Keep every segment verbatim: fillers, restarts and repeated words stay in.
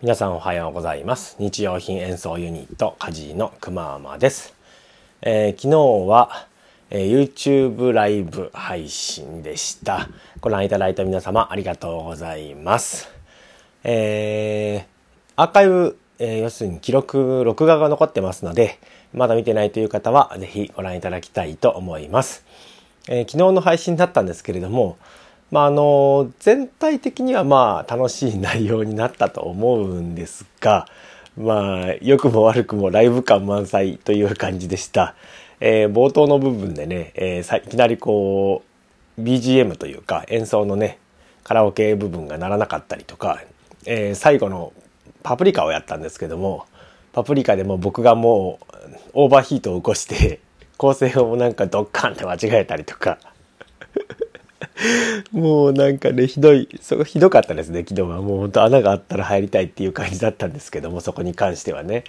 皆さんおはようございます。日用品演奏ユニットカジーのくままです。えー、昨日は、えー、YouTube ライブ配信でした。ご覧いただいた皆様ありがとうございます。えー、アーカイブ、えー、要するに記録録画が残ってますので、まだ見てないという方はぜひご覧いただきたいと思います。えー、昨日の配信だったんですけれども、まあ、あの全体的にはまあ楽しい内容になったと思うんですが、まあ良くも悪くもライブ感満載という感じでした。えー、冒頭の部分でね、えー、いきなりこう ビージーエム というか演奏のねカラオケ部分が鳴らなかったりとか、えー、最後のパプリカをやったんですけども、パプリカでも僕がもうオーバーヒートを起こして構成をなんかドッカンって間違えたりとかもうなんかねひどいそこひどかったですね。昨日はもう本当穴があったら入りたいっていう感じだったんですけども、そこに関してはね、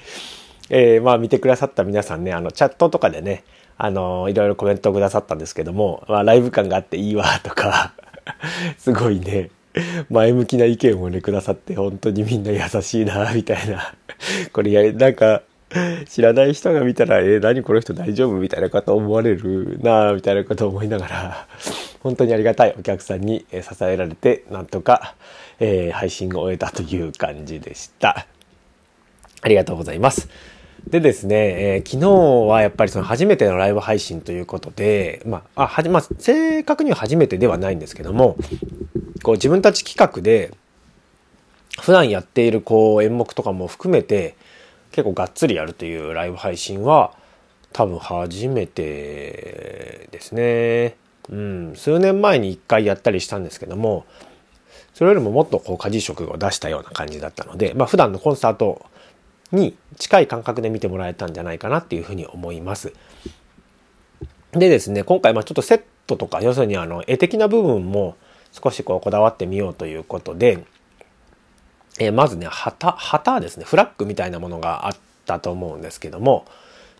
えー、まあ見てくださった皆さんね、あのチャットとかでね、あのー、いろいろコメントをくださったんですけども、まあ、ライブ感があっていいわとかすごいね前向きな意見をねくださって、本当にみんな優しいなみたいなこれやなんか知らない人が見たら、えー、何この人大丈夫みたいなこと思われるなみたいなことを思いながら、本当にありがたいお客さんに支えられて、なんとか、えー、配信を終えたという感じでした。ありがとうございます。でですね、えー、昨日はやっぱりその初めてのライブ配信ということで、まあ、あはじまあ、正確には初めてではないんですけども、こう自分たち企画で普段やっているこう演目とかも含めて結構がっつりやるというライブ配信は多分初めてですね。うん、数年前にいっかいやったりしたんですけども、それよりももっとこう家事色を出したような感じだったので、まあ、普段のコンサートに近い感覚で見てもらえたんじゃないかなっていうふうに思います。でですね、今回まあちょっとセットとか、要するにあの絵的な部分も少しこうこだわってみようということで、えー、まずね旗、旗ですね、フラッグみたいなものがあったと思うんですけども、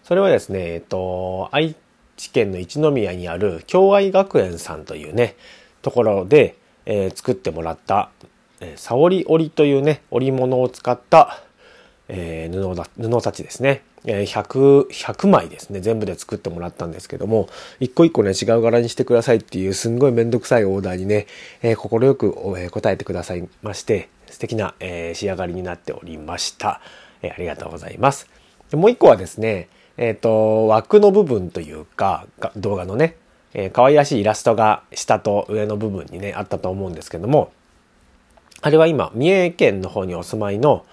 それはですね、えっと相手知県の一宮にある共愛学園さんというねところで、えー、作ってもらった、えー、さおり織りというね織物を使った、えー、布だ布たちですね、えー、ひゃくまいですね全部で作ってもらったんですけども、一個一個ね違う柄にしてくださいっていうすんごいめんどくさいオーダーにね、えー、心よく答えてくださいまして、素敵な、えー、仕上がりになっておりました。えー、ありがとうございます。でもう一個はですね、えー、と枠の部分というか動画のね、えー、可愛らしいイラストが下と上の部分にねあったと思うんですけども、あれは今三重県の方にお住まいの、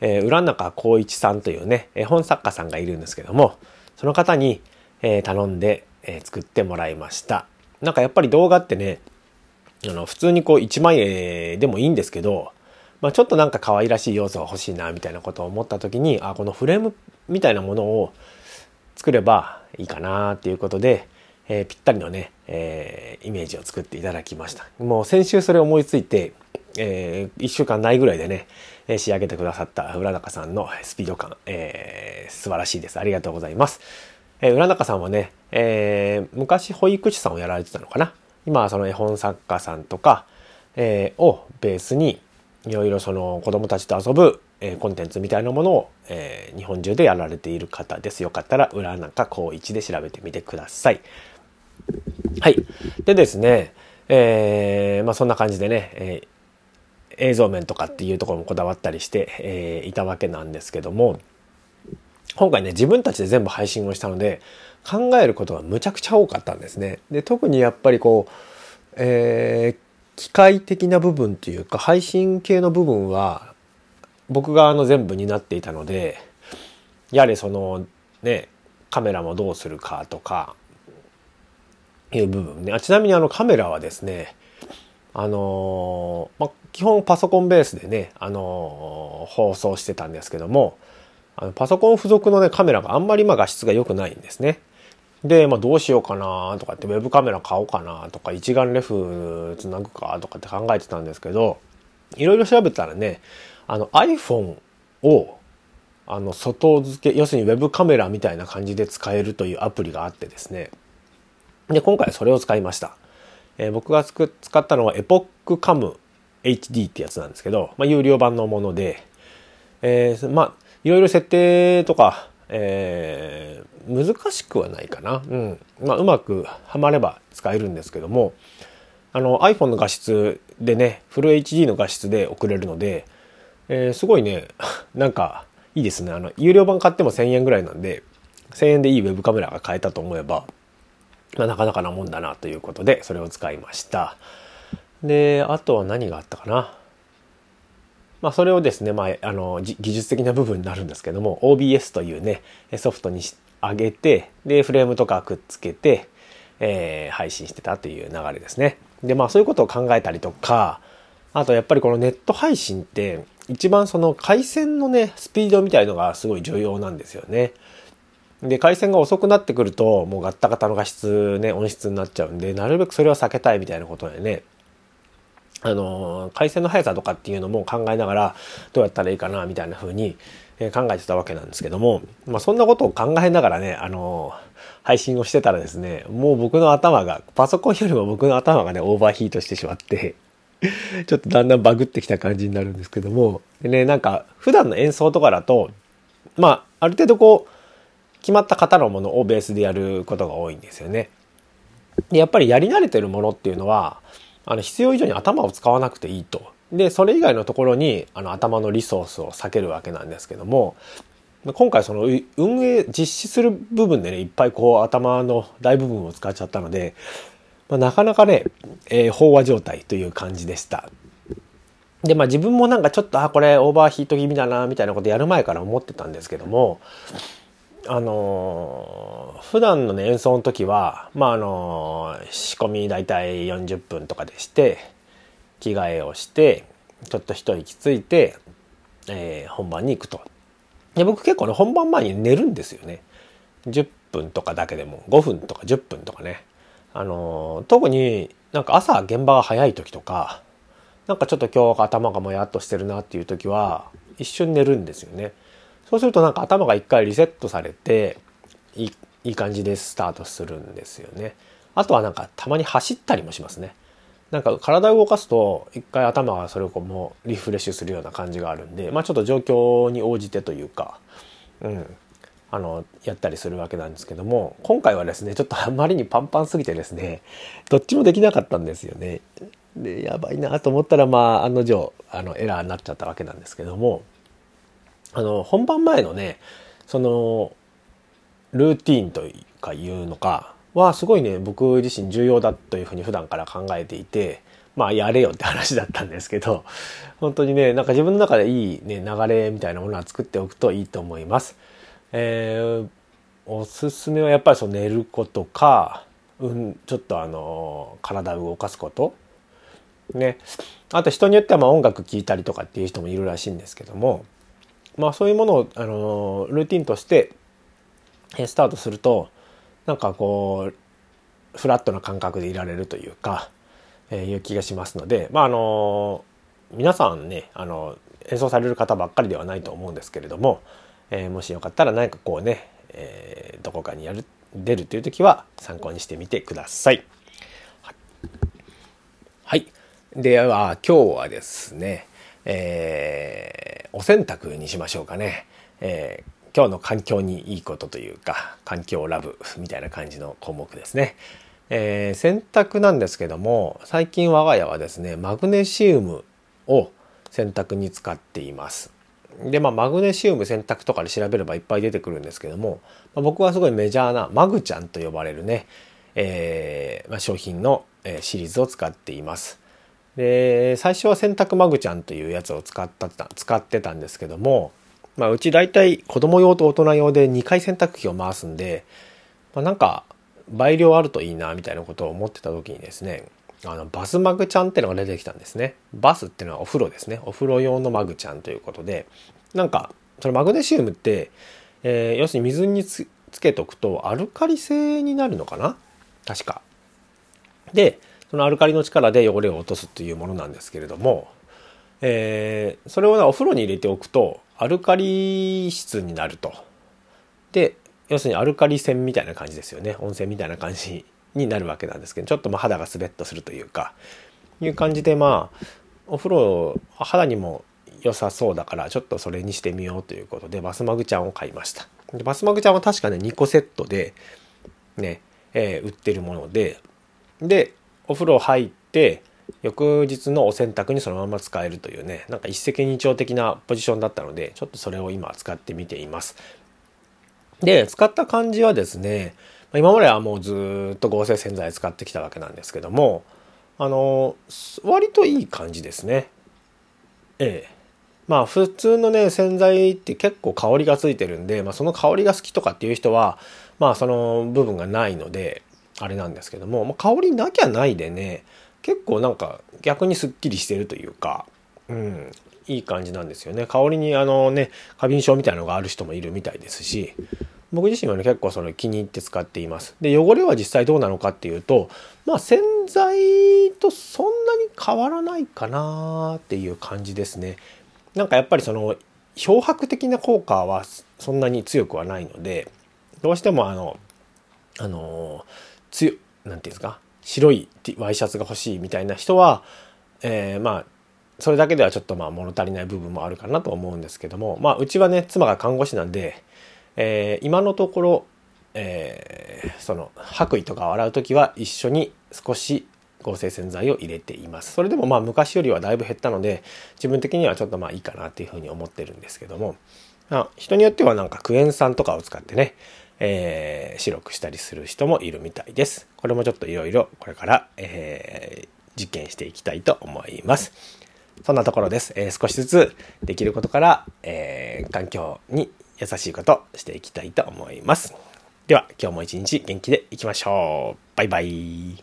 えー、浦中浩一さんというね絵本作家さんがいるんですけども、その方に、えー、頼んで、えー、作ってもらいました。なんかやっぱり動画ってね、あの普通にこういちまい絵でもいいんですけど、まあ、ちょっとなんか可愛らしい要素が欲しいなみたいなことを思った時に、あこのフレームみたいなものを作ればいいかなということで、えー、ぴったりのね、えー、イメージを作っていただきました。もう先週それを思いついて、えー、いっしゅうかんないぐらいでね仕上げてくださった浦中さんのスピード感、えー、素晴らしいです。ありがとうございます。えー、浦中さんはね、えー、昔保育士さんをやられてたのかな、今はその絵本作家さんとか、えー、をベースにいろいろその子どもたちと遊ぶコンテンツみたいなものを、えー、日本中でやられている方です。よかったら浦中浩一で調べてみてください。はい。でですね、えー、まあそんな感じでね、えー、映像面とかっていうところもこだわったりして、えー、いたわけなんですけども、今回ね自分たちで全部配信をしたので考えることがむちゃくちゃ多かったんですね。で特にやっぱりこう、えー、機械的な部分というか配信系の部分は僕があの全部になっていたので、やはりそのねカメラもどうするかとかいう部分ね。あちなみにあのカメラはですね、あのーまあ、基本パソコンベースでね、あのー、放送してたんですけども、あのパソコン付属のねカメラがあんまりまあ画質が良くないんですね。で、まあ、どうしようかなとかってウェブカメラ買おうかなとか一眼レフつなぐかとかって考えてたんですけど、いろいろ調べたらね、あの iPhone をあの外付け、要するにウェブカメラみたいな感じで使えるというアプリがあってですね、で今回はそれを使いました。えー、僕が使ったのはエポックカム エイチディー ってやつなんですけど、まあ、有料版のもので、えー、まあいろいろ設定とか、えー、難しくはないかな、うんまあ、うまくはまれば使えるんですけども、あの iPhone の画質でね、フル エイチディー の画質で送れるので、えー、すごいね、なんかいいですね。あの有料版買ってもせんえんぐらいなんで、せんえんでいいウェブカメラが買えたと思えば、まあ、なかなかなもんだなということで、それを使いました。で、あとは何があったかな。まあ、それをですね、まあ、あの技術的な部分になるんですけども、 オービーエス というねソフトに上げて、でフレームとかくっつけて、えー、配信してたという流れですね。で、まあそういうことを考えたりとか、あとやっぱりこのネット配信って一番その回線のねスピードみたいのがすごい重要なんですよね。で、回線が遅くなってくるともうガッタガタの画質ね、音質になっちゃうんで、なるべくそれは避けたいみたいなことでね、あの回線の速さとかっていうのも考えながらどうやったらいいかなみたいな風に考えてたわけなんですけども、まあ、そんなことを考えながらね、あの配信をしてたらですね、もう僕の頭がパソコンよりも僕の頭がねオーバーヒートしてしまってちょっとだんだんバグってきた感じになるんですけども、でね、なんか普段の演奏とかだと、まあある程度こう決まった型のものをベースでやることが多いんですよね。で、やっぱりやり慣れてるものっていうのはあの必要以上に頭を使わなくていいと。で、それ以外のところにあの頭のリソースを割けるわけなんですけども、今回その運営実施する部分でねいっぱいこう頭の大部分を使っちゃったので、まあ、なかなかね、えー、飽和状態という感じでした。で、まあ自分もなんかちょっとあこれオーバーヒート気味だなみたいなことやる前から思ってたんですけども、あのー、普段の、ね、演奏の時は、まああのー、仕込み大体よんじゅっぷんとかでして、着替えをしてちょっと一息ついて、えー、本番に行くと。で、僕結構ね本番前に寝るんですよね。じゅっぷんとかだけでもごふんとかじゅっぷんとかね、あのー、特になんか朝現場が早い時とか、なんかちょっと今日頭がもやっとしてるなっていう時は一瞬寝るんですよね。そうするとなんか頭が一回リセットされてい い, いい感じでスタートするんですよね。あとはなんかたまに走ったりもしますね。なんか体を動かすと一回頭がそれをこうもうリフレッシュするような感じがあるんで、まあちょっと状況に応じてというか、うん、あのやったりするわけなんですけども、今回はですねちょっとあまりにパンパンすぎてですね、どっちもできなかったんですよね。で、やばいなと思ったら、まあ案の定あのエラーになっちゃったわけなんですけども、あの本番前のねそのルーティーンというかいうのかはすごいね僕自身重要だというふうに普段から考えていて、まあやれよって話だったんですけど、本当にねなんか自分の中でいい、ね、流れみたいなものは作っておくといいと思います。えー、おすすめはやっぱりその寝ることか、うん、ちょっとあの体を動かすことね。あと人によってはまあ音楽聴いたりとかっていう人もいるらしいんですけども、まあそういうものを、あのー、ルーティンとしてスタートするとなんかこうフラットな感覚でいられるというか、えー、いう気がしますので、まああのー、皆さんね、あのー、演奏される方ばっかりではないと思うんですけれども、えー、もしよかったら何かこうね、えー、どこかにやる出るという時は参考にしてみてください。はい、はい、では今日はですね、えー、お洗濯にしましょうかね、えー、今日の環境にいいことというか環境ラブみたいな感じの項目ですね。えー、洗濯なんですけども、最近我が家はですねマグネシウムを洗濯に使っています。で、まあ、マグネシウム洗濯とかで調べればいっぱい出てくるんですけども、まあ、僕はすごいメジャーなマグちゃんと呼ばれるね、えーまあ、商品のシリーズを使っています。で、最初は洗濯マグちゃんというやつを使った使ってたんですけども、まあ、うち大体子供用と大人用でにかい洗濯機を回すんで、まあ、なんか倍量あるといいなみたいなことを思ってた時にですね、あのバスマグちゃんってのが出てきたんですね。バスっていうのはお風呂ですね。お風呂用のマグちゃんということで、なんかそのマグネシウムって、えー、要するに水に つ, つけとくとアルカリ性になるのかな確かで、そのアルカリの力で汚れを落とすというものなんですけれども、えー、それを、ね、お風呂に入れておくとアルカリ質になると。で、要するにアルカリ泉みたいな感じですよね。温泉みたいな感じになるわけなんですけど、ちょっとまあ肌がスベッとするというかいう感じで、まあお風呂肌にも良さそうだからちょっとそれにしてみようということでバスマグちゃんを買いました。でバスマグちゃんは確かねにこセットでね、えー、売ってるもので、でお風呂入って翌日のお洗濯にそのまま使えるというね、なんか一石二鳥的なポジションだったのでちょっとそれを今使ってみています。で使った感じはですね、今まではもうずっと合成洗剤使ってきたわけなんですけども、あの割といい感じですね。ええ、まあ普通のね洗剤って結構香りがついてるんで、まあ、その香りが好きとかっていう人はまあその部分がないのであれなんですけども、まあ、香りなきゃないでね結構なんか逆にすっきりしてるというか、うん、いい感じなんですよね。香りにあのね過敏症みたいなのがある人もいるみたいですし、僕自身はね結構その気に入って使っています。で汚れは実際どうなのかっていうと、まあ洗剤とそんなに変わらないかなっていう感じですね。なんかやっぱりその漂白的な効果はそんなに強くはないので、どうしてもあのあのつよなんていうんですか、白いワイシャツが欲しいみたいな人は、えー、まあそれだけではちょっとまあ物足りない部分もあるかなと思うんですけども、まあうちはね妻が看護師なんで。えー、今のところ、えー、その白衣とかを洗うときは一緒に少し合成洗剤を入れています。それでもまあ昔よりはだいぶ減ったので、自分的にはちょっとまあいいかなっていうふうに思ってるんですけども、あ人によってはなんかクエン酸とかを使ってね、えー、白くしたりする人もいるみたいです。これもちょっといろいろこれから、えー、実験していきたいと思います。そんなところです。えー、少しずつできることから、えー、環境に優しいことしていきたいと思います。では今日も一日元気でいきましょう。バイバイ。